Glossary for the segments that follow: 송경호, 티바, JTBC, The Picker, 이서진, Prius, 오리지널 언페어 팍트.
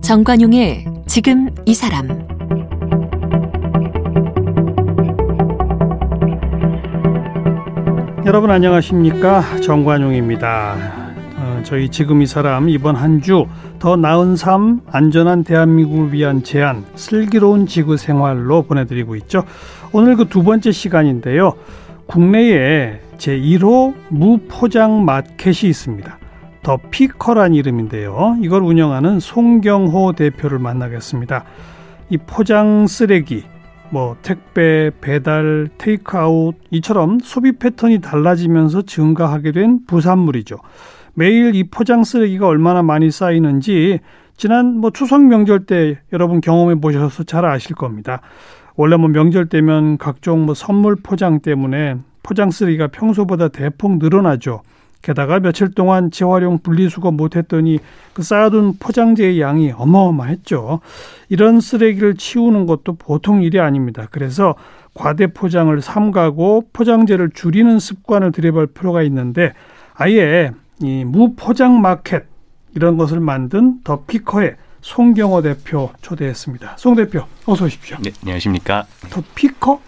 정관용의 지금 이 사람. 여러분 안녕하십니까? 정관용입니다. 저희 지금 이 사람 이번 한 주 더 나은 삶, 안전한 대한민국을 위한 제안, 슬기로운 지구 생활로 보내드리고 있죠. 오늘 그 두 번째 시간인데요. 국내에 제1호 무포장 마켓이 있습니다. 더 피커란 이름인데요. 이걸 운영하는 송경호 대표를 만나겠습니다. 이 포장 쓰레기, 택배, 배달, 테이크아웃 이처럼 소비 패턴이 달라지면서 증가하게 된 부산물이죠. 매일 이 포장 쓰레기가 얼마나 많이 쌓이는지 지난 추석 명절 때 여러분 경험해 보셔서 잘 아실 겁니다. 원래 명절 때면 각종 선물 포장 때문에 포장 쓰레기가 평소보다 대폭 늘어나죠. 게다가 며칠 동안 재활용 분리수거 못했더니 그 쌓아둔 포장재의 양이 어마어마했죠. 이런 쓰레기를 치우는 것도 보통 일이 아닙니다. 그래서 과대포장을 삼가고 포장재를 줄이는 습관을 들여볼 필요가 있는데 아예 이 무포장 마켓 이런 것을 만든 더 피커의 송경호 대표 초대했습니다. 송 대표 어서 오십시오. 네, 안녕하십니까. 더 피커?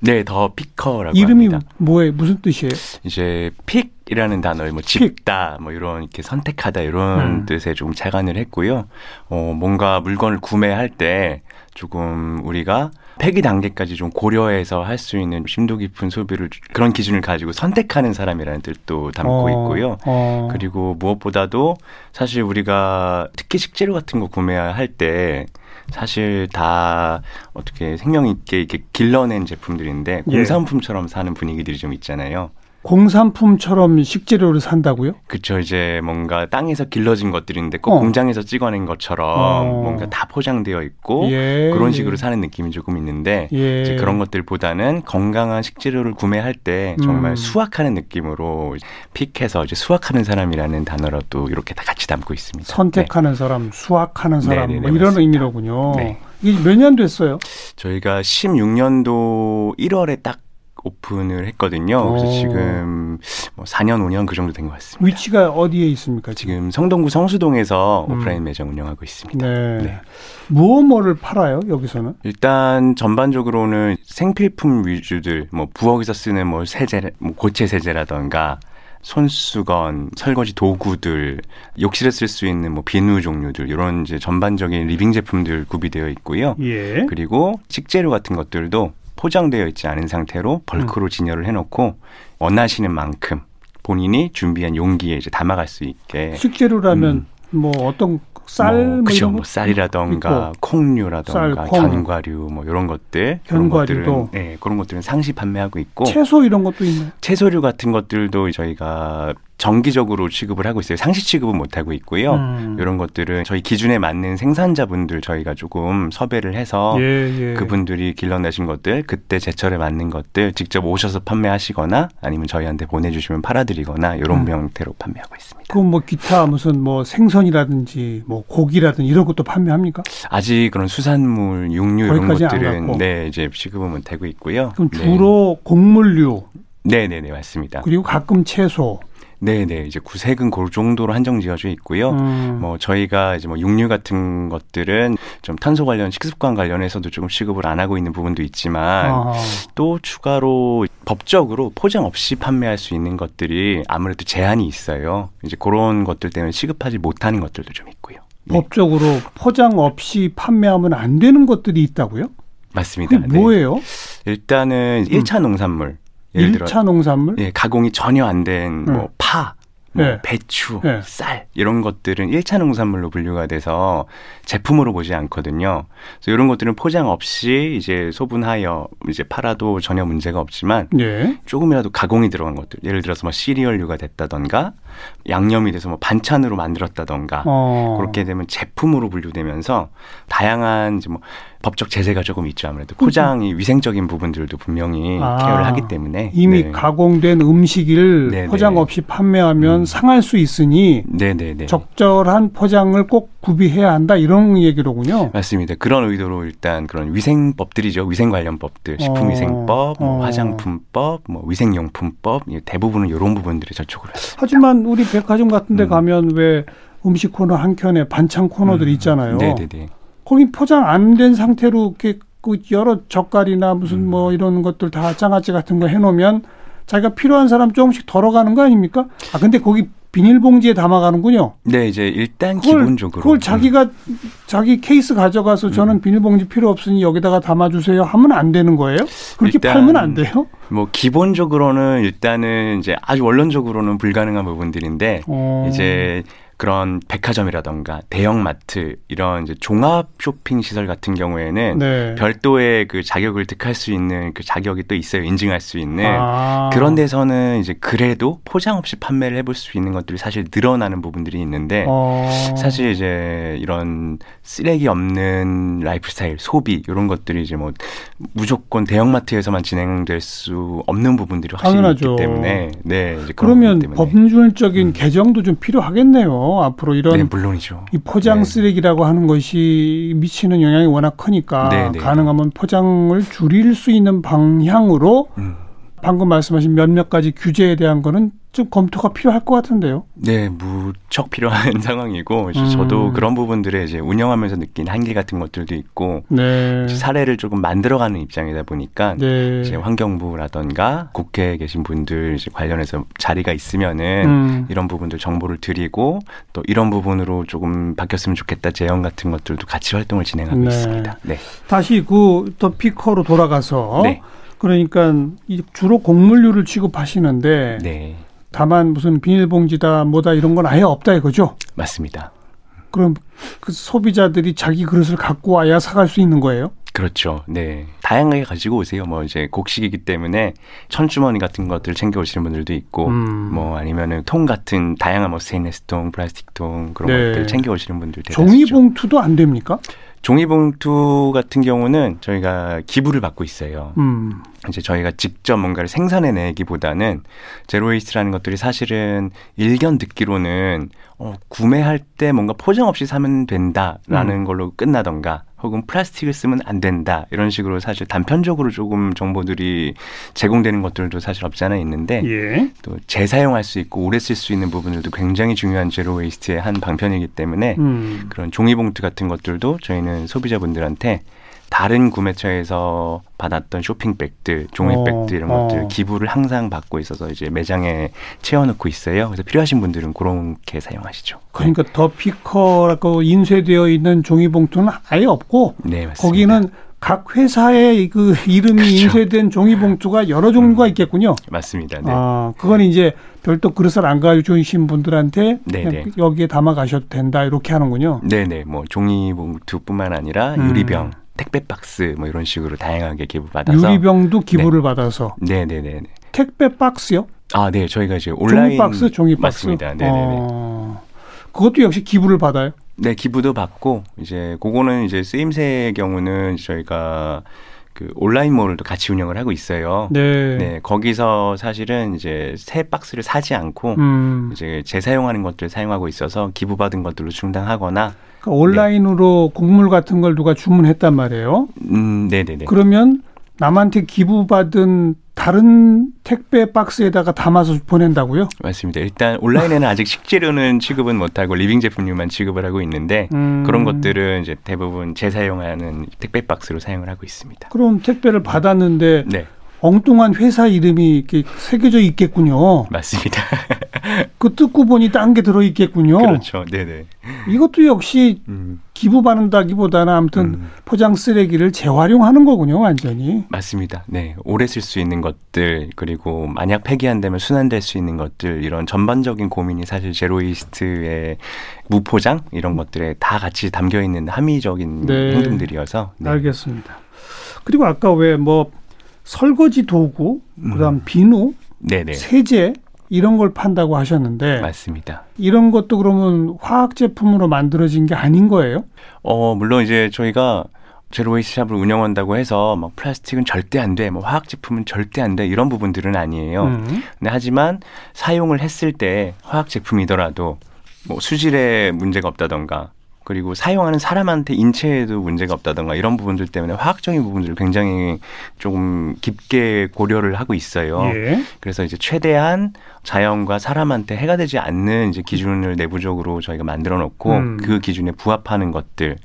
네, 더 피커라고 이름이 합니다. 이름이 뭐예요? 무슨 뜻이에요? 이제 픽이라는 단어에 집다, 이런 이렇게 선택하다 이런 뜻에 조금 착안을 했고요. 뭔가 물건을 구매할 때 조금 우리가 폐기 단계까지 좀 고려해서 할 수 있는 심도 깊은 소비를 그런 기준을 가지고 선택하는 사람이라는 뜻도 담고 있고요. 그리고 무엇보다도 사실 우리가 특히 식재료 같은 거 구매할 때 사실 다 어떻게 생명 있게 이렇게 길러낸 제품들인데 공산품처럼 사는 분위기들이 좀 있잖아요. 공산품처럼 식재료를 산다고요? 그렇죠. 이제 뭔가 땅에서 길러진 것들인데 꼭 공장에서 찍어낸 것처럼 뭔가 다 포장되어 있고 그런 식으로 사는 느낌이 조금 있는데 이제 그런 것들보다는 건강한 식재료를 구매할 때 정말 수확하는 느낌으로 픽해서 이제 수확하는 사람이라는 단어라도 이렇게 다 같이 담고 있습니다. 선택하는 사람, 수확하는 사람 이런 맞습니다. 의미로군요. 네. 이게 몇 년 됐어요? 저희가 16년도 1월에 딱 오픈을 했거든요. 그래서 지금 4년, 5년 그 정도 된 것 같습니다. 위치가 어디에 있습니까? 지금 성동구 성수동에서 오프라인 매장 운영하고 있습니다. 네. 뭐를 팔아요? 여기서는? 일단 전반적으로는 생필품 위주들, 부엌에서 쓰는 세제, 고체 세제라던가 손수건, 설거지 도구들, 욕실에 쓸 수 있는 비누 종류들 이런 이제 전반적인 리빙 제품들 구비되어 있고요. 그리고 식재료 같은 것들도 포장되어 있지 않은 상태로 벌크로 진열을 해놓고 원하시는 만큼 본인이 준비한 용기에 이제 담아갈 수 있게. 식재료라면 어떤 쌀, 그렇죠. 쌀이라던가 있고. 콩류라던가 쌀, 견과류 이런 것들. 견과류도. 네, 그런 것들은 상시 판매하고 있고. 채소 이런 것도 있나요? 채소류 같은 것들도 저희가 정기적으로 취급을 하고 있어요. 상시 취급은 못하고 있고요. 이런 것들은 저희 기준에 맞는 생산자분들 저희가 조금 섭외를 해서 그분들이 길러내신 것들, 그때 제철에 맞는 것들 직접 오셔서 판매하시거나 아니면 저희한테 보내주시면 팔아드리거나 이런 형태로 판매하고 있습니다. 그럼 기타 무슨 생선이라든지 고기라든지 이런 것도 판매합니까? 아직 그런 수산물, 육류 이런 것들은 이제 취급은 못하고 있고요. 그럼 주로 곡물류? 네, 맞습니다. 그리고 가끔 채소? 네, 이제 구색은 그 정도로 한정 지어져 있고요. 저희가 이제 육류 같은 것들은 좀 탄소 관련 식습관 관련해서도 조금 취급을 안 하고 있는 부분도 있지만 또 추가로 법적으로 포장 없이 판매할 수 있는 것들이 아무래도 제한이 있어요. 이제 그런 것들 때문에 취급하지 못하는 것들도 좀 있고요. 법적으로 포장 없이 판매하면 안 되는 것들이 있다고요? 맞습니다. 그게 뭐예요? 일단은 1차 농산물. 1차 농산물? 예, 가공이 전혀 안 된 파, 배추, 쌀 이런 것들은 1차 농산물로 분류가 돼서 제품으로 보지 않거든요. 그래서 이런 것들은 포장 없이 이제 소분하여 이제 팔아도 전혀 문제가 없지만 조금이라도 가공이 들어간 것들, 예를 들어서 시리얼류가 됐다던가 양념이 돼서 반찬으로 만들었다던가 그렇게 되면 제품으로 분류되면서 다양한 이제 법적 제재가 조금 있죠. 아무래도 포장이 위생적인 부분들도 분명히 케어를 하기 때문에 이미 네. 가공된 음식을 네네. 포장 없이 판매하면 상할 수 있으니 네네네. 적절한 포장을 꼭 구비해야 한다 이런 얘기로군요. 맞습니다. 그런 의도로 일단 그런 위생법들이죠. 위생 관련 법들, 식품위생법, 뭐 화장품법, 뭐 위생용품법 대부분은 이런 부분들이 저촉을 했습니다. 하지만 우리 백화점 같은 데 가면 왜 음식 코너 한 켠에 반찬 코너들이 있잖아요. 네네네. 거기 포장 안 된 상태로 이렇게 여러 젓갈이나 무슨 뭐 이런 것들 다 장아찌 같은 거 해놓으면 자기가 필요한 사람 조금씩 덜어가는 거 아닙니까? 아 근데 거기 비닐봉지에 담아가는군요. 네, 이제 일단 기본적으로 그걸 자기가 자기 케이스 가져가서 저는 비닐봉지 필요 없으니 여기다가 담아주세요 하면 안 되는 거예요? 그렇게 일단, 팔면 안 돼요? 뭐 기본적으로는 일단은 이제 아주 원론적으로는 불가능한 부분들인데 이제. 그런 백화점이라던가 대형마트 이런 이제 종합 쇼핑 시설 같은 경우에는 네. 별도의 그 자격을 득할 수 있는 그 자격이 또 있어요. 인증할 수 있는. 그런 데서는 이제 그래도 포장 없이 판매를 해볼 수 있는 것들이 사실 늘어나는 부분들이 있는데 사실 이제 이런 쓰레기 없는 라이프스타일, 소비 이런 것들이 이제 뭐 무조건 대형마트에서만 진행될 수 없는 부분들이 확실히 당연하죠. 있기 때문에 네. 이제 그런 그러면 때문에. 법률적인 개정도 좀 필요하겠네요. 앞으로 이런 네, 물론이죠. 이 포장 쓰레기라고 하는 것이 미치는 영향이 워낙 크니까 가능하면 포장을 줄일 수 있는 방향으로 방금 말씀하신 몇몇 가지 규제에 대한 거는 좀 검토가 필요할 것 같은데요. 네, 무척 필요한 상황이고 저도 그런 부분들에 이제 운영하면서 느낀 한계 같은 것들도 있고 네. 사례를 조금 만들어가는 입장이다 보니까 네. 이제 환경부라든가 국회에 계신 분들 이제 관련해서 자리가 있으면은 이런 부분들 정보를 드리고 또 이런 부분으로 조금 바뀌었으면 좋겠다 제형 같은 것들도 같이 활동을 진행하고 네. 있습니다. 네. 다시 그 더 피커로 돌아가서. 네. 그러니까 주로 곡물류를 취급하시는데 네. 다만 무슨 비닐봉지다 뭐다 이런 건 아예 없다 이거죠? 맞습니다. 그럼 그 소비자들이 자기 그릇을 갖고 와야 사갈 수 있는 거예요? 그렇죠. 네. 다양하게 가지고 오세요. 뭐 이제 곡식이기 때문에 천주머니 같은 것들 챙겨 오시는 분들도 있고 뭐 아니면은 통 같은 다양한 뭐 스테인리스 통, 플라스틱 통 그런 네. 것들 챙겨 오시는 분들 대단하시죠. 종이봉투도 안 됩니까? 종이봉투 같은 경우는 저희가 기부를 받고 있어요. 이제 저희가 직접 뭔가를 생산해내기보다는 제로웨이스트라는 것들이 사실은 일견 듣기로는 구매할 때 뭔가 포장 없이 사면 된다라는 걸로 끝나던가 혹은 플라스틱을 쓰면 안 된다 이런 식으로 사실 단편적으로 조금 정보들이 제공되는 것들도 사실 없지 않아 있는데 예. 또 재사용할 수 있고 오래 쓸 수 있는 부분들도 굉장히 중요한 제로웨이스트의 한 방편이기 때문에 그런 종이봉투 같은 것들도 저희는 소비자분들한테 다른 구매처에서 받았던 쇼핑백들, 종이백들 이런 것들 기부를 항상 받고 있어서 이제 매장에 채워놓고 있어요. 그래서 필요하신 분들은 그렇게 사용하시죠. 그러니까 네. 더 피커라고 인쇄되어 있는 종이봉투는 아예 없고 네, 맞습니다. 거기는 각 회사의 그 이름이 그렇죠. 인쇄된 종이봉투가 여러 종류가 있겠군요. 맞습니다. 네. 아, 그건 이제 별도 그릇을 안 가져오신 분들한테 여기에 담아 가셔도 된다 이렇게 하는군요. 네네. 뭐 종이봉투뿐만 아니라 유리병. 택배 박스 뭐 이런 식으로 다양하게 기부받아서 유리병도 기부를 네. 받아서 네네네 택배 박스요? 아, 네 저희가 이제 온라인 종이 박스 맞습니다. 네네네 그것도 역시 기부를 받아요? 네 기부도 받고 이제 그거는 이제 쓰임새의 경우는 저희가 그 온라인몰도 같이 운영을 하고 있어요. 네. 네. 거기서 사실은 이제 새 박스를 사지 않고 이제 재사용하는 것들을 사용하고 있어서 기부받은 것들로 충당하거나 그러니까 온라인으로 네. 곡물 같은 걸 누가 주문했단 말이에요. 네네네. 그러면 남한테 기부받은 다른 택배 박스에다가 담아서 보낸다고요? 맞습니다. 일단 온라인에는 아직 식재료는 취급은 못하고 리빙 제품류만 취급을 하고 있는데 그런 것들은 이제 대부분 재사용하는 택배 박스로 사용을 하고 있습니다. 그럼 택배를 받았는데 네. 엉뚱한 회사 이름이 이렇게 새겨져 있겠군요. 맞습니다. 그 뜯고 보니 딴 게 들어있겠군요. 그렇죠. 네네. 이것도 역시 기부받는다기보다는 아무튼 포장 쓰레기를 재활용하는 거군요. 완전히. 맞습니다. 네. 오래 쓸 수 있는 것들 그리고 만약 폐기한다면 순환될 수 있는 것들 이런 전반적인 고민이 사실 제로웨이스트의 무포장 이런 것들에 다 같이 담겨있는 함의적인 네. 행동들이어서. 네. 알겠습니다. 그리고 아까 왜 뭐 설거지 도구, 그다음 비누, 네네. 세제 이런 걸 판다고 하셨는데 맞습니다. 이런 것도 그러면 화학 제품으로 만들어진 게 아닌 거예요? 물론 이제 저희가 제로웨이스샵을 운영한다고 해서 막 플라스틱은 절대 안 돼, 뭐 화학 제품은 절대 안 돼 이런 부분들은 아니에요. 근데 하지만 사용을 했을 때 화학 제품이더라도 뭐 수질에 문제가 없다던가 그리고 사용하는 사람한테 인체에도 문제가 없다던가 이런 부분들 때문에 화학적인 부분들을 굉장히 조금 깊게 고려를 하고 있어요. 예. 그래서 이제 최대한 자연과 사람한테 해가 되지 않는 이제 기준을 내부적으로 저희가 만들어 놓고 그 기준에 부합하는 것들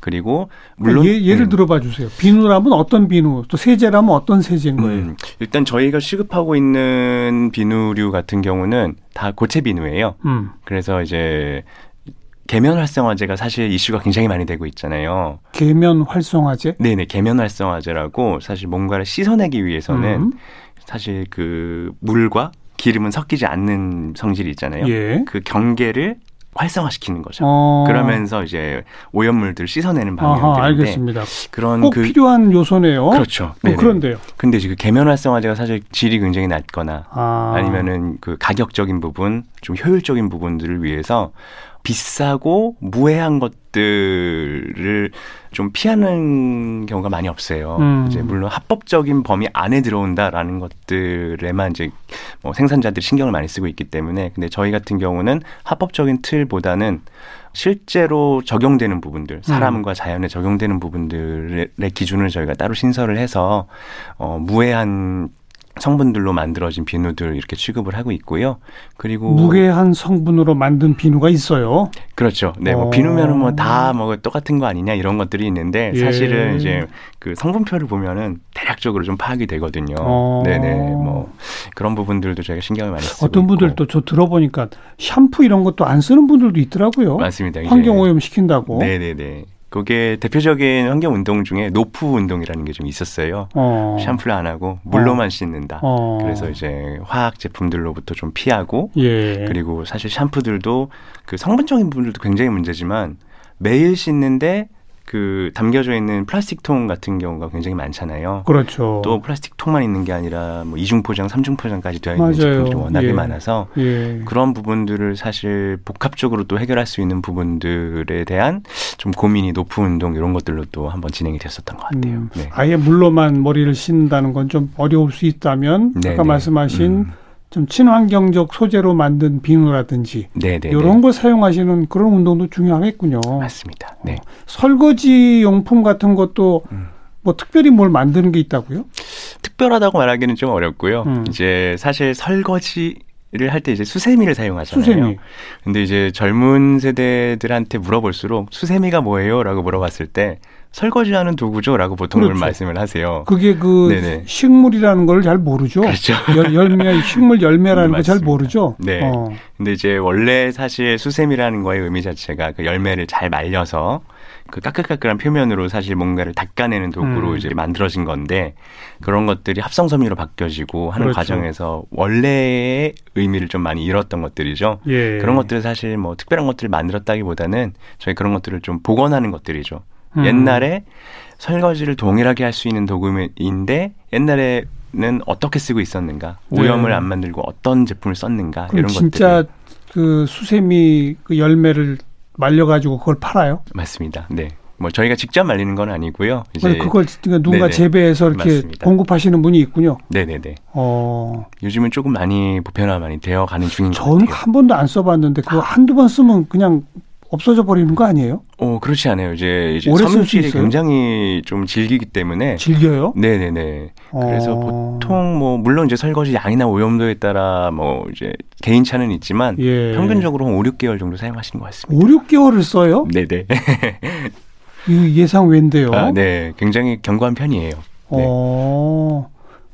그리고 물론 예를 들어봐 주세요. 비누라면 어떤 비누, 또 세제라면 어떤 세제인 거예요? 일단 저희가 취급하고 있는 비누류 같은 경우는 다 고체 비누예요. 그래서 이제 계면 활성화제가 사실 이슈가 굉장히 많이 되고 있잖아요. 계면 활성화제? 네네, 계면 활성화제라고 사실 뭔가를 씻어내기 위해서는 사실 그 물과 기름은 섞이지 않는 성질이 있잖아요. 예. 그 경계를 활성화시키는 거죠. 그러면서 이제 오염물들을 씻어내는 방향인데 알겠습니다. 그런 꼭 그 필요한 요소네요. 그렇죠. 그런데요. 근데 지금 계면 활성화제가 사실 질이 굉장히 낮거나 아니면은 그 가격적인 부분, 좀 효율적인 부분들을 위해서 비싸고 무해한 것들을 좀 피하는 경우가 많이 없어요. 이제 물론 합법적인 범위 안에 들어온다라는 것들에만 이제 뭐 생산자들이 신경을 많이 쓰고 있기 때문에 근데 저희 같은 경우는 합법적인 틀보다는 실제로 적용되는 부분들, 사람과 자연에 적용되는 부분들의 기준을 저희가 따로 신설을 해서 무해한 성분들로 만들어진 비누들 이렇게 취급을 하고 있고요. 그리고 무해한 성분으로 만든 비누가 있어요. 그렇죠. 네, 뭐 비누면은 뭐 다 뭐 똑같은 거 아니냐 이런 것들이 있는데 예. 사실은 이제 그 성분표를 보면은 대략적으로 좀 파악이 되거든요. 네네, 뭐 그런 부분들도 저희가 신경을 많이 쓰고 어떤 분들도 저 들어보니까 샴푸 이런 것도 안 쓰는 분들도 있더라고요. 맞습니다. 환경 오염 시킨다고. 네네네. 그게 대표적인 환경운동 중에 노프운동이라는 게 좀 있었어요. 샴푸를 안 하고 물로만 씻는다. 그래서 이제 화학 제품들로부터 좀 피하고 예. 그리고 사실 샴푸들도 그 성분적인 부분들도 굉장히 문제지만 매일 씻는데 그 담겨져 있는 플라스틱통 같은 경우가 굉장히 많잖아요. 그렇죠. 또 플라스틱통만 있는 게 아니라 뭐 2중포장, 3중포장까지 되어 있는 맞아요. 제품들이 워낙에 예. 많아서 예. 그런 부분들을 사실 복합적으로 또 해결할 수 있는 부분들에 대한 좀 고민이 높은 운동 이런 것들로 또 한번 진행이 됐었던 것 같아요. 네. 아예 물로만 머리를 씻는다는 건 좀 어려울 수 있다면 네네. 아까 말씀하신 좀 친환경적 소재로 만든 비누라든지 네네네. 이런 걸 사용하시는 그런 운동도 중요하겠군요. 맞습니다. 네. 설거지 용품 같은 것도 뭐 특별히 뭘 만드는 게 있다고요? 특별하다고 말하기는 좀 어렵고요. 이제 사실 설거지를 할 때 이제 수세미를 사용하잖아요. 수세미. 근데 이제 젊은 세대들한테 물어볼수록 수세미가 뭐예요?라고 물어봤을 때. 설거지하는 도구죠라고 보통을 그렇죠. 말씀을 하세요. 그게 그 네네. 식물이라는 걸 잘 모르죠. 그렇죠. 열매, 식물 열매라는 걸 잘 모르죠. 네. 근데 이제 원래 사실 수세미라는 거의 의미 자체가 그 열매를 잘 말려서 그 까끌까끌한 표면으로 사실 뭔가를 닦아내는 도구로 이제 만들어진 건데 그런 것들이 합성섬유로 바뀌어지고 하는 그렇죠. 과정에서 원래의 의미를 좀 많이 잃었던 것들이죠. 예. 그런 것들을 사실 뭐 특별한 것들을 만들었다기보다는 저희 그런 것들을 좀 복원하는 것들이죠. 옛날에 설거지를 동일하게 할 수 있는 도구인데 옛날에는 어떻게 쓰고 있었는가, 오염을 안 만들고 어떤 제품을 썼는가 이런 것들. 진짜 그 수세미 그 열매를 말려가지고 그걸 팔아요? 맞습니다. 네. 뭐 저희가 직접 말리는 건 아니고요. 이제 그걸 누군가 네네. 재배해서 이렇게 맞습니다. 공급하시는 분이 있군요. 네네네. 요즘은 조금 많이 보편화 많이 되어가는 중인 것 같아요. 저는 한 번도 안 써봤는데 그거 한두 번 쓰면 그냥 없어져 버리는 거 아니에요? 그렇지 않아요. 이제 섬유질이 굉장히 좀 질기기 때문에. 질겨요? 네네네. 그래서 보통 뭐, 물론 이제 설거지 양이나 오염도에 따라 뭐, 이제 개인차는 있지만. 예. 평균적으로 한 5, 6개월 정도 사용하시는 것 같습니다. 5, 6개월을 써요? 네네. 예상 외인데요. 아, 네. 굉장히 견고한 편이에요. 네.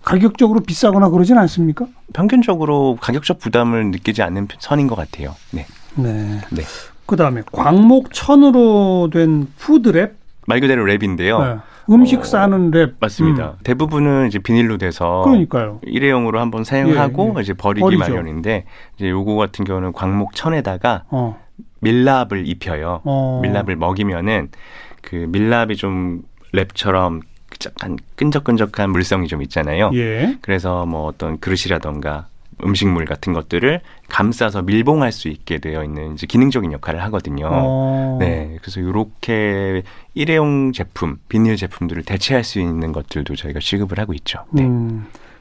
가격적으로 비싸거나 그러진 않습니까? 평균적으로 가격적 부담을 느끼지 않는 선인 것 같아요. 네. 네. 네. 그다음에 광목천으로 된 푸드랩. 말 그대로 랩인데요. 네. 음식 싸는 랩. 맞습니다. 대부분은 이제 비닐로 돼서 그러니까요. 일회용으로 한번 사용하고 예, 예. 이제 버리기 버리죠. 마련인데 이제 요거 같은 경우는 광목천에다가 밀랍을 입혀요. 밀랍을 먹이면은 그 밀랍이 좀 랩처럼 약간 끈적끈적한 물성이 좀 있잖아요. 예. 그래서 뭐 어떤 그릇이라던가 음식물 같은 것들을 감싸서 밀봉할 수 있게 되어 있는 이제 기능적인 역할을 하거든요. 네, 그래서 이렇게 일회용 제품, 비닐 제품들을 대체할 수 있는 것들도 저희가 취급을 하고 있죠. 네.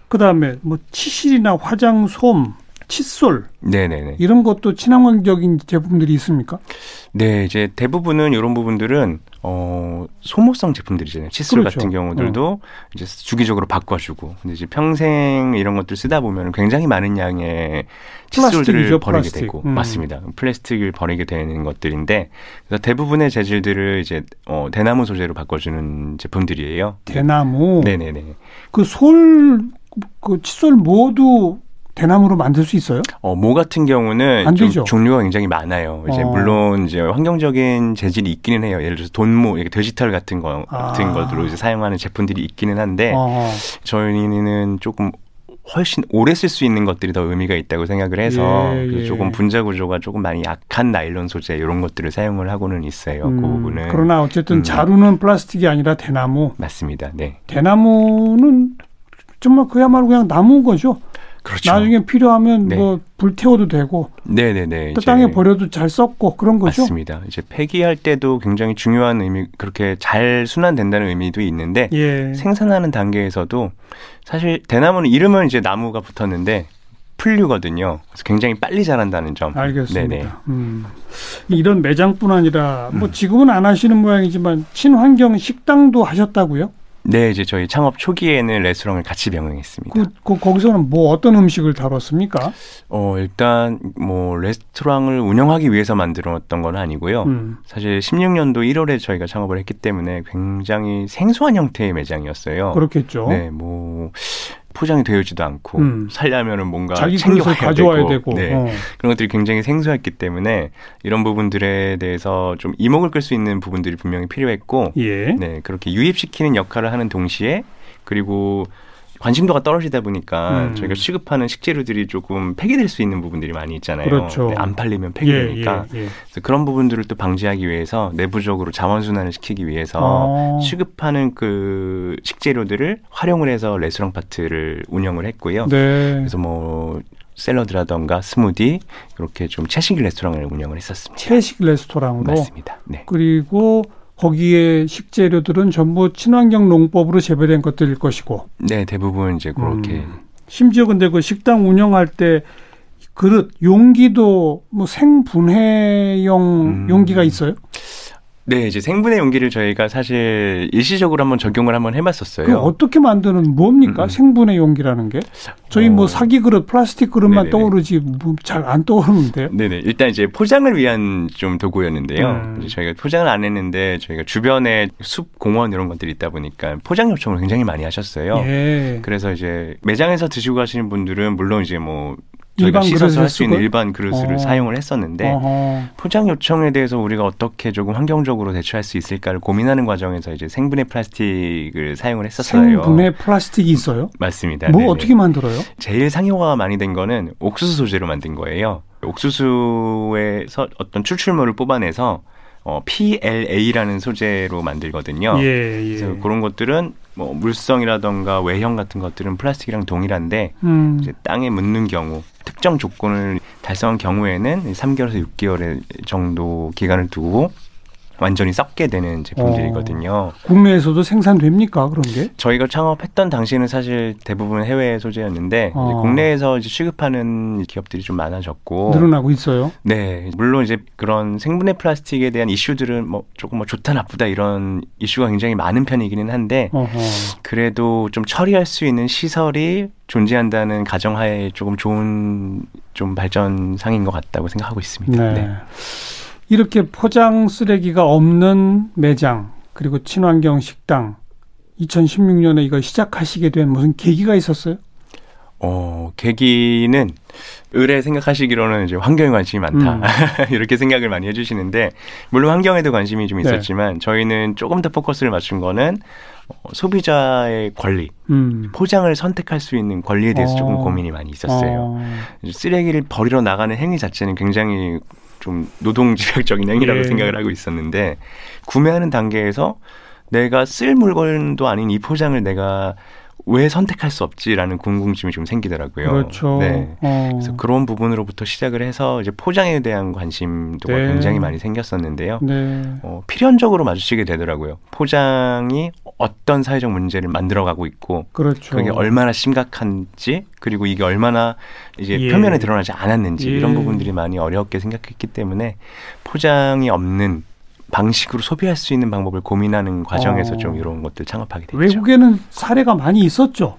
그다음에 뭐 치실이나 화장솜, 칫솔, 네네네, 이런 것도 친환경적인 제품들이 있습니까? 네, 이제 대부분은 이런 부분들은 소모성 제품들이잖아요. 칫솔, 그렇죠, 같은 경우들도 이제 주기적으로 바꿔주고, 근데 이제 평생 이런 것들 쓰다 보면 굉장히 많은 양의 칫솔들을 버리게 되고, 맞습니다, 플라스틱을 버리게 되는 것들인데, 그래서 대부분의 재질들을 이제 대나무 소재로 바꿔주는 제품들이에요. 대나무, 네네네. 그 솔, 그 칫솔 모두 대나무로 만들 수 있어요? 모 같은 경우는 좀 종류가 굉장히 많아요. 이제 물론 이제 환경적인 재질이 있기는 해요. 예를 들어서 돈모, 돼지털 같은 거 같은 것으로 이제 사용하는 제품들이 있기는 한데, 저희는 조금 훨씬 오래 쓸 수 있는 것들이 더 의미가 있다고 생각을 해서, 예, 조금 분자 구조가 조금 많이 약한 나일론 소재 이런 것들을 사용을 하고는 있어요. 그 부분은. 그러나 어쨌든 자루는 플라스틱이 아니라 대나무. 맞습니다. 네. 대나무는 정말 그야말로 그냥 나무인 거죠. 그렇죠. 나중에 필요하면, 네, 뭐 불태워도 되고, 네네네, 땅에 버려도 잘 썩고 그런 거죠. 맞습니다. 이제 폐기할 때도 굉장히 중요한 의미, 그렇게 잘 순환된다는 의미도 있는데, 예, 생산하는 단계에서도 사실 대나무는 이름은 이제 나무가 붙었는데 풀류거든요. 그래서 굉장히 빨리 자란다는 점. 알겠습니다. 이런 매장뿐 아니라 뭐 지금은 안 하시는 모양이지만 친환경 식당도 하셨다고요? 네, 이제 저희 창업 초기에는 레스토랑을 같이 병행했습니다. 거기서는 뭐 어떤 음식을 다뤘습니까? 일단 뭐 레스토랑을 운영하기 위해서 만들었던 건 아니고요. 사실 16년도 1월에 저희가 창업을 했기 때문에 굉장히 생소한 형태의 매장이었어요. 그렇겠죠. 네, 뭐 포장이 되어지도 않고, 살려면은 뭔가 자기 그릇을 가져와야 되고. 네. 그런 것들이 굉장히 생소했기 때문에 이런 부분들에 대해서 좀 이목을 끌 수 있는 부분들이 분명히 필요했고, 예, 네, 그렇게 유입시키는 역할을 하는 동시에, 그리고 관심도가 떨어지다 보니까 저희가 취급하는 식재료들이 조금 폐기될 수 있는 부분들이 많이 있잖아요. 그렇죠. 네, 안 팔리면 폐기되니까. 예, 예, 예. 그래서 그런 부분들을 또 방지하기 위해서 내부적으로 자원순환을 시키기 위해서 취급하는 그 식재료들을 활용을 해서 레스토랑 파트를 운영을 했고요. 네. 그래서 뭐 샐러드라던가 스무디, 이렇게 좀 채식 레스토랑을 운영을 했었습니다. 채식 레스토랑으로? 맞습니다. 네. 그리고 거기에 식재료들은 전부 친환경 농법으로 재배된 것들일 것이고. 네, 대부분 이제 그렇게. 심지어 근데 그 식당 운영할 때 그릇, 용기도 뭐 생분해용 용기가 있어요? 네, 이제 생분해 용기를 저희가 사실 일시적으로 한번 적용을 한번 해봤었어요. 그럼 어떻게 만드는, 뭡니까? 생분해 용기라는 게? 저희 뭐 사기 그릇, 플라스틱 그릇만, 네네네, 떠오르지 뭐 잘 안 떠오르는데요. 네네. 일단 이제 포장을 위한 좀 도구였는데요. 이제 저희가 포장을 안 했는데 저희가 주변에 숲, 공원 이런 것들이 있다 보니까 포장 요청을 굉장히 많이 하셨어요. 예. 그래서 이제 매장에서 드시고 가시는 분들은 물론 이제 뭐 저희가 씻어서 할 수 있는 일반 그릇을 사용을 했었는데, 포장 요청에 대해서 우리가 어떻게 조금 환경적으로 대처할 수 있을까를 고민하는 과정에서 이제 생분해 플라스틱을 사용을 했었어요. 생분해 플라스틱이 있어요? 맞습니다. 뭐, 네네, 어떻게 만들어요? 제일 상용화가 많이 된 거는 옥수수 소재로 만든 거예요. 옥수수에서 어떤 추출물을 뽑아내서 PLA라는 소재로 만들거든요. 예, 예. 그래서 그런 것들은 뭐 물성이라던가 외형 같은 것들은 플라스틱이랑 동일한데, 이제 땅에 묻는 경우, 특정 조건을 달성한 경우에는 3개월에서 6개월 정도 기간을 두고 완전히 썩게 되는 제품들이거든요. 국내에서도 생산됩니까, 그런 게? 저희가 창업했던 당시에는 사실 대부분 해외 소재였는데, 이제 국내에서 이제 취급하는 기업들이 좀 많아졌고. 늘어나고 있어요? 네. 물론 이제 그런 생분해 플라스틱에 대한 이슈들은 뭐 조금 뭐 좋다 나쁘다 이런 이슈가 굉장히 많은 편이기는 한데, 그래도 좀 처리할 수 있는 시설이 존재한다는 가정하에 조금 좋은 좀 발전상인 것 같다고 생각하고 있습니다. 네. 네. 이렇게 포장 쓰레기가 없는 매장, 그리고 친환경 식당, 2016년에 이걸 시작하시게 된 무슨 계기가 있었어요? 계기는 의뢰 생각하시기로는 이제 환경에 관심이 많다, 이렇게 생각을 많이 해주시는데, 물론 환경에도 관심이 좀 있었지만, 네, 저희는 조금 더 포커스를 맞춘 거는 소비자의 권리, 포장을 선택할 수 있는 권리에 대해서 조금 고민이 많이 있었어요. 쓰레기를 버리러 나가는 행위 자체는 굉장히 좀 노동집약적인 행위라고, 예, 생각을 하고 있었는데, 구매하는 단계에서 내가 쓸 물건도 아닌 이 포장을 내가 왜 선택할 수 없지라는 궁금증이 좀 생기더라고요. 그렇죠. 네. 그래서 그런 부분으로부터 시작을 해서 이제 포장에 대한 관심도가 네. 굉장히 많이 생겼었는데요. 네. 필연적으로 마주치게 되더라고요. 포장이 어떤 사회적 문제를 만들어가고 있고, 그렇죠. 그게 얼마나 심각한지, 그리고 이게 얼마나 이제 예. 표면에 드러나지 않았는지 예. 이런 부분들이 많이 어렵게 생각했기 때문에 포장이 없는 방식으로 소비할 수 있는 방법을 고민하는 과정에서 좀 이런 것들 창업하게 됐죠. 외국에는 사례가 많이 있었죠.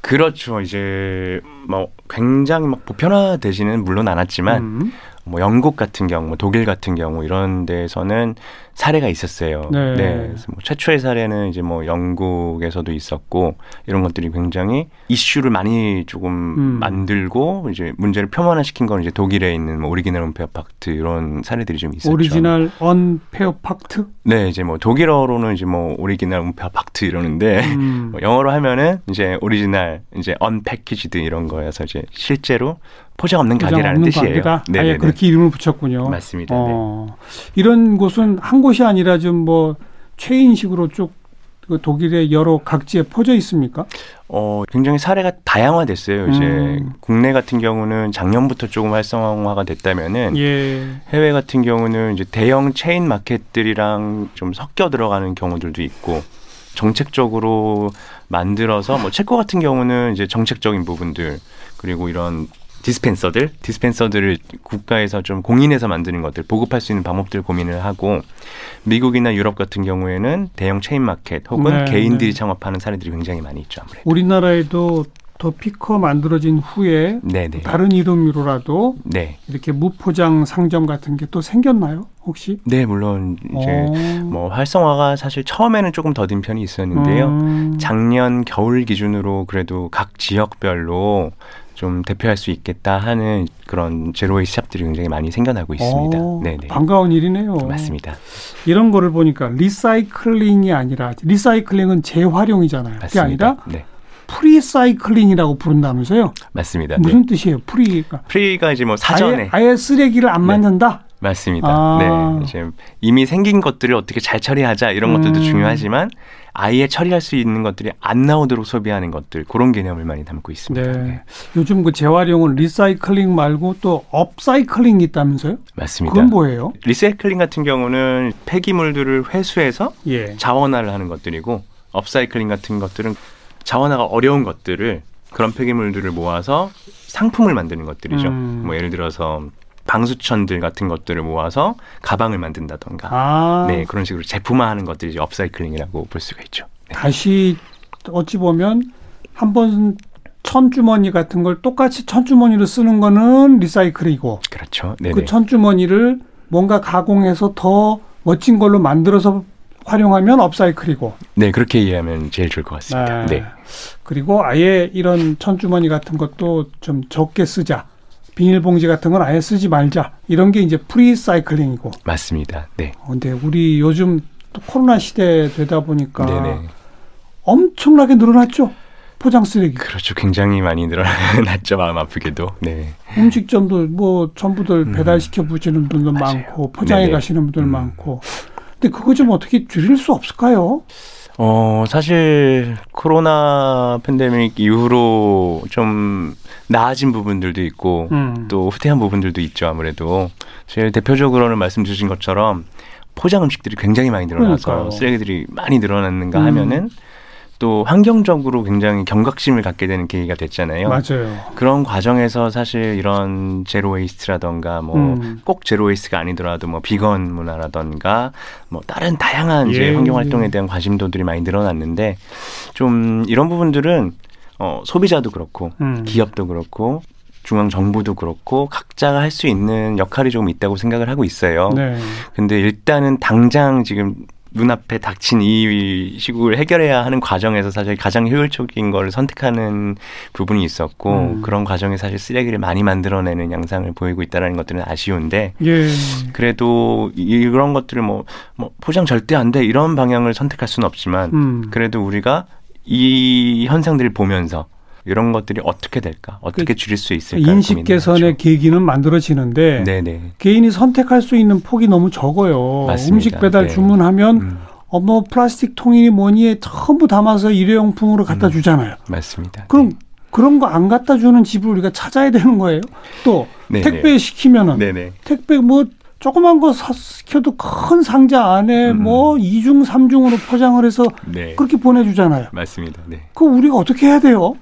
그렇죠. 이제 뭐 굉장히 막 보편화되지는 물론 않았지만 뭐 영국 같은 경우, 독일 같은 경우 이런 데에서는 사례가 있었어요. 네. 네. 그래서 뭐 최초의 사례는 이제 뭐 영국에서도 있었고 이런 것들이 굉장히 이슈를 많이 조금 만들고 이제 문제를 표면화시킨 건 이제 독일에 있는 뭐 오리지널 언페어 팍트 이런 사례들이 좀 있었죠. 오리지널 언페어 팍트? 네, 이제 뭐 독일어로는 이제 뭐 오리지널 언페어 팍트 이러는데 뭐 영어로 하면은 이제 오리지널 이제 언패키지드 이런 거여서 이제 실제로 포장 없는 가게라는 뜻이에요. 네, 아예 그렇게 이름을 붙였군요. 맞습니다. 네. 이런 곳은 한 곳이 아니라 좀 뭐 체인식으로 쭉 독일의 여러 각지에 퍼져 있습니까? 굉장히 사례가 다양화됐어요. 이제 국내 같은 경우는 작년부터 조금 활성화가 됐다면은 예. 해외 같은 경우는 이제 대형 체인 마켓들이랑 좀 섞여 들어가는 경우들도 있고. 정책적으로 만들어서 뭐 체코 같은 경우는 이제 정책적인 부분들 그리고 이런 디스펜서들을 국가에서 좀 공인해서 만드는 것들 보급할 수 있는 방법들 고민을 하고 미국이나 유럽 같은 경우에는 대형 체인 마켓 혹은 네, 개인들이 네. 창업하는 사례들이 굉장히 많이 있죠. 아무래도 우리나라에도 더 피커 만들어진 후에 네네. 다른 이름으로라도 네. 이렇게 무포장 상점 같은 게 또 생겼나요? 혹시? 네, 물론 이제 뭐 활성화가 사실 처음에는 조금 더딘 편이 있었는데요. 작년 겨울 기준으로 그래도 각 지역별로 좀 대표할 수 있겠다 하는 그런 제로웨이스트 샵들이 굉장히 많이 생겨나고 있습니다. 네네. 반가운 일이네요. 맞습니다. 이런 거를 보니까 리사이클링이 아니라 리사이클링은 재활용이잖아요. 맞습니다. 그게 아니라 네. 프리사이클링이라고 부른다면서요? 맞습니다. 무슨 네. 뜻이에요? 프리가? 프리가 이제 뭐 사전에 아예 쓰레기를 안 만든다? 네. 맞습니다. 아. 네. 이제 이미 생긴 것들을 어떻게 잘 처리하자 이런 것들도 중요하지만 아예 처리할 수 있는 것들이 안 나오도록 소비하는 것들 그런 개념을 많이 담고 있습니다. 네. 네. 요즘 그 재활용은 리사이클링 말고 또 업사이클링이 있다면서요? 맞습니다. 그건 뭐예요? 리사이클링 같은 경우는 폐기물들을 회수해서 예. 자원화를 하는 것들이고 업사이클링 같은 것들은 자원화가 어려운 것들을 그런 폐기물들을 모아서 상품을 만드는 것들이죠. 뭐 예를 들어서 방수천들 같은 것들을 모아서 가방을 만든다던가 네, 그런 식으로 제품화하는 것들이 업사이클링이라고 볼 수가 있죠. 네. 다시 어찌 보면 한번 천주머니 같은 걸 똑같이 천주머니로 쓰는 거는 리사이클이고 그렇죠. 네네. 그 천주머니를 뭔가 가공해서 더 멋진 걸로 만들어서 활용하면 업사이클이고. 네, 그렇게 이해하면 제일 좋을 것 같습니다. 네. 그리고 아예 이런 천주머니 같은 것도 좀 적게 쓰자. 비닐봉지 같은 건 아예 쓰지 말자. 이런 게 이제 프리사이클링이고. 맞습니다. 네. 근데 우리 요즘 또 코로나 시대 되다 보니까 네네. 엄청나게 늘어났죠. 포장 쓰레기. 그렇죠. 굉장히 많이 늘어났죠. 마음 아프게도. 네. 음식점도 뭐 전부들 배달시켜 보시는 분들 맞아요. 많고 포장해 네네. 가시는 분들 많고. 근데 그거 좀 어떻게 줄일 수 없을까요? 사실 코로나 팬데믹 이후로 좀 나아진 부분들도 있고 또 후퇴한 부분들도 있죠. 아무래도 제일 대표적으로는 말씀 주신 것처럼 포장 음식들이 굉장히 많이 늘어나서 그러니까요. 쓰레기들이 많이 늘어났는가 하면은 또 환경적으로 굉장히 경각심을 갖게 되는 계기가 됐잖아요. 맞아요. 그런 과정에서 사실 이런 제로웨이스트라던가 뭐 꼭 제로웨이스트가 아니더라도 뭐 비건 문화라던가 뭐 다른 다양한 이제 환경 활동에 대한 관심도들이 많이 늘어났는데 좀 이런 부분들은 소비자도 그렇고 기업도 그렇고 중앙 정부도 그렇고 각자가 할 수 있는 역할이 조금 있다고 생각을 하고 있어요. 네. 근데 일단은 당장 지금 눈앞에 닥친 이 시국을 해결해야 하는 과정에서 사실 가장 효율적인 걸 선택하는 부분이 있었고 그런 과정에 사실 쓰레기를 많이 만들어내는 양상을 보이고 있다는 것들은 아쉬운데 예. 그래도 이런 것들을 뭐 포장 절대 안 돼 이런 방향을 선택할 수는 없지만 그래도 우리가 이 현상들을 보면서 이런 것들이 어떻게 될까? 어떻게 줄일 수 있을까? 인식 개선의 계기는 만들어지는데 네네. 개인이 선택할 수 있는 폭이 너무 적어요. 맞습니다. 음식 배달 네. 주문하면 뭐 플라스틱 통이니 뭐니에 전부 담아서 일회용품으로 갖다 주잖아요. 맞습니다. 그럼 그런 거 안 갖다 주는 집을 우리가 찾아야 되는 거예요. 또 택배 시키면은 택배 뭐 조그만 거 시켜도 큰 상자 안에 뭐 2중, 3중으로 포장을 해서 그렇게 보내주잖아요. 맞습니다. 그거 우리가 어떻게 해야 돼요?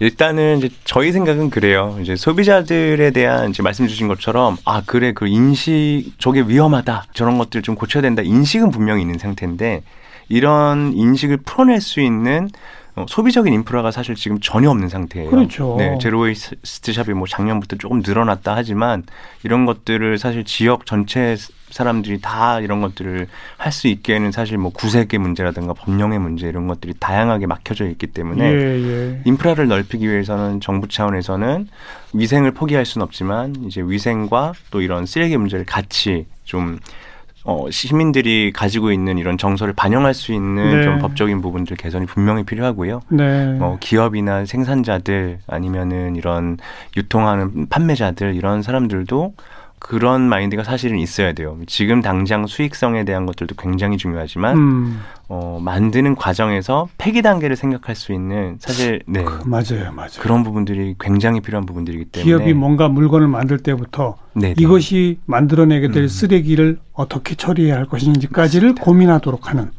일단은 이제 저희 생각은 그래요. 이제 소비자들에 대한 이제 말씀 주신 것처럼 아, 그래, 그 인식, 저게 위험하다. 저런 것들을 좀 고쳐야 된다. 인식은 분명히 있는 상태인데 이런 인식을 풀어낼 수 있는 소비적인 인프라가 사실 지금 전혀 없는 상태예요. 그렇죠. 네, 제로웨이스트 샵이 뭐 작년부터 조금 늘어났다 하지만 이런 것들을 사실 지역 전체 사람들이 다 이런 것들을 할 수 있게는 사실 뭐 구색의 문제라든가 법령의 문제 이런 것들이 다양하게 막혀져 있기 때문에 인프라를 넓히기 위해서는 정부 차원에서는 위생을 포기할 수는 없지만 이제 위생과 또 이런 쓰레기 문제를 같이 좀 시민들이 가지고 있는 이런 정서를 반영할 수 있는 좀 법적인 부분들 개선이 분명히 필요하고요. 기업이나 생산자들 아니면은 이런 유통하는 판매자들 이런 사람들도 그런 마인드가 사실은 있어야 돼요. 지금 당장 수익성에 대한 것들도 굉장히 중요하지만 만드는 과정에서 폐기 단계를 생각할 수 있는 사실 맞아요. 그런 부분들이 굉장히 필요한 부분들이기 때문에 기업이 뭔가 물건을 만들 때부터 이것이 만들어내게 될 쓰레기를 어떻게 처리해야 할 것인지까지를 고민하도록 하는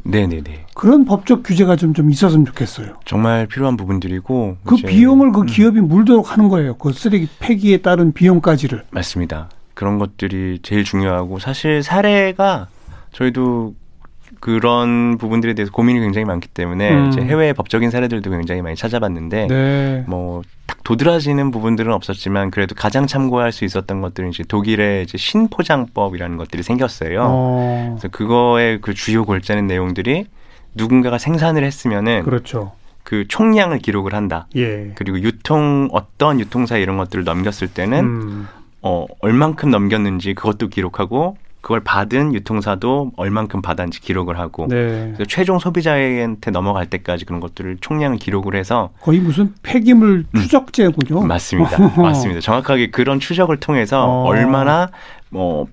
그런 법적 규제가 좀 있었으면 좋겠어요. 정말 필요한 부분들이고 그 비용을 그 기업이 물도록 하는 거예요. 그 쓰레기 폐기에 따른 비용까지를. 맞습니다. 그런 것들이 제일 중요하고 사실 사례가 저희도 그런 부분들에 대해서 고민이 굉장히 많기 때문에 이제 해외 법적인 사례들도 굉장히 많이 찾아봤는데 뭐 딱 도드라지는 부분들은 없었지만 그래도 가장 참고할 수 있었던 것들은 이제 독일의 이제 신포장법이라는 것들이 생겼어요. 그래서 그거의 그 주요 골자는 내용들이 누군가가 생산을 했으면은 그 총량을 기록을 한다. 그리고 유통 어떤 유통사 이런 것들을 넘겼을 때는 얼만큼 넘겼는지 그것도 기록하고 그걸 받은 유통사도 얼만큼 받았는지 기록을 하고 그래서 최종 소비자한테 넘어갈 때까지 그런 것들을 총량을 기록을 해서 거의 무슨 폐기물 추적제군요. 맞습니다. 정확하게 그런 추적을 통해서 얼마나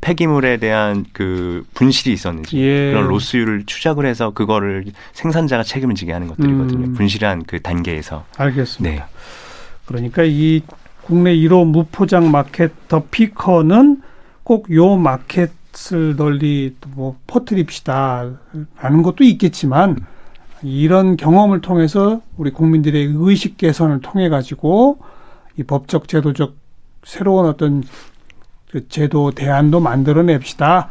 폐기물에 대한 그 분실이 있었는지 그런 로스율을 추적을 해서 그거를 생산자가 책임지게 하는 것들이거든요. 분실한 그 단계에서. 알겠습니다. 그러니까 이 국내 1호 무포장 마켓 더 피커는 꼭 요 마켓을 널리 퍼뜨립시다라는 것도 있겠지만 이런 경험을 통해서 우리 국민들의 의식 개선을 통해 가지고 이 법적 제도적 새로운 어떤 그 제도 대안도 만들어냅시다.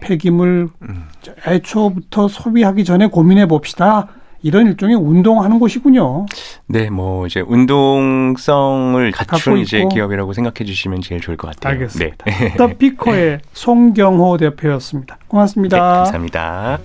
폐기물 애초부터 소비하기 전에 고민해 봅시다. 이런 일종의 운동하는 곳이군요. 뭐 이제 운동성을 갖춘 이제 기업이라고 생각해 주시면 제일 좋을 것 같아요. 알겠습니다. 더 피커의 송경호 대표였습니다. 고맙습니다. 감사합니다.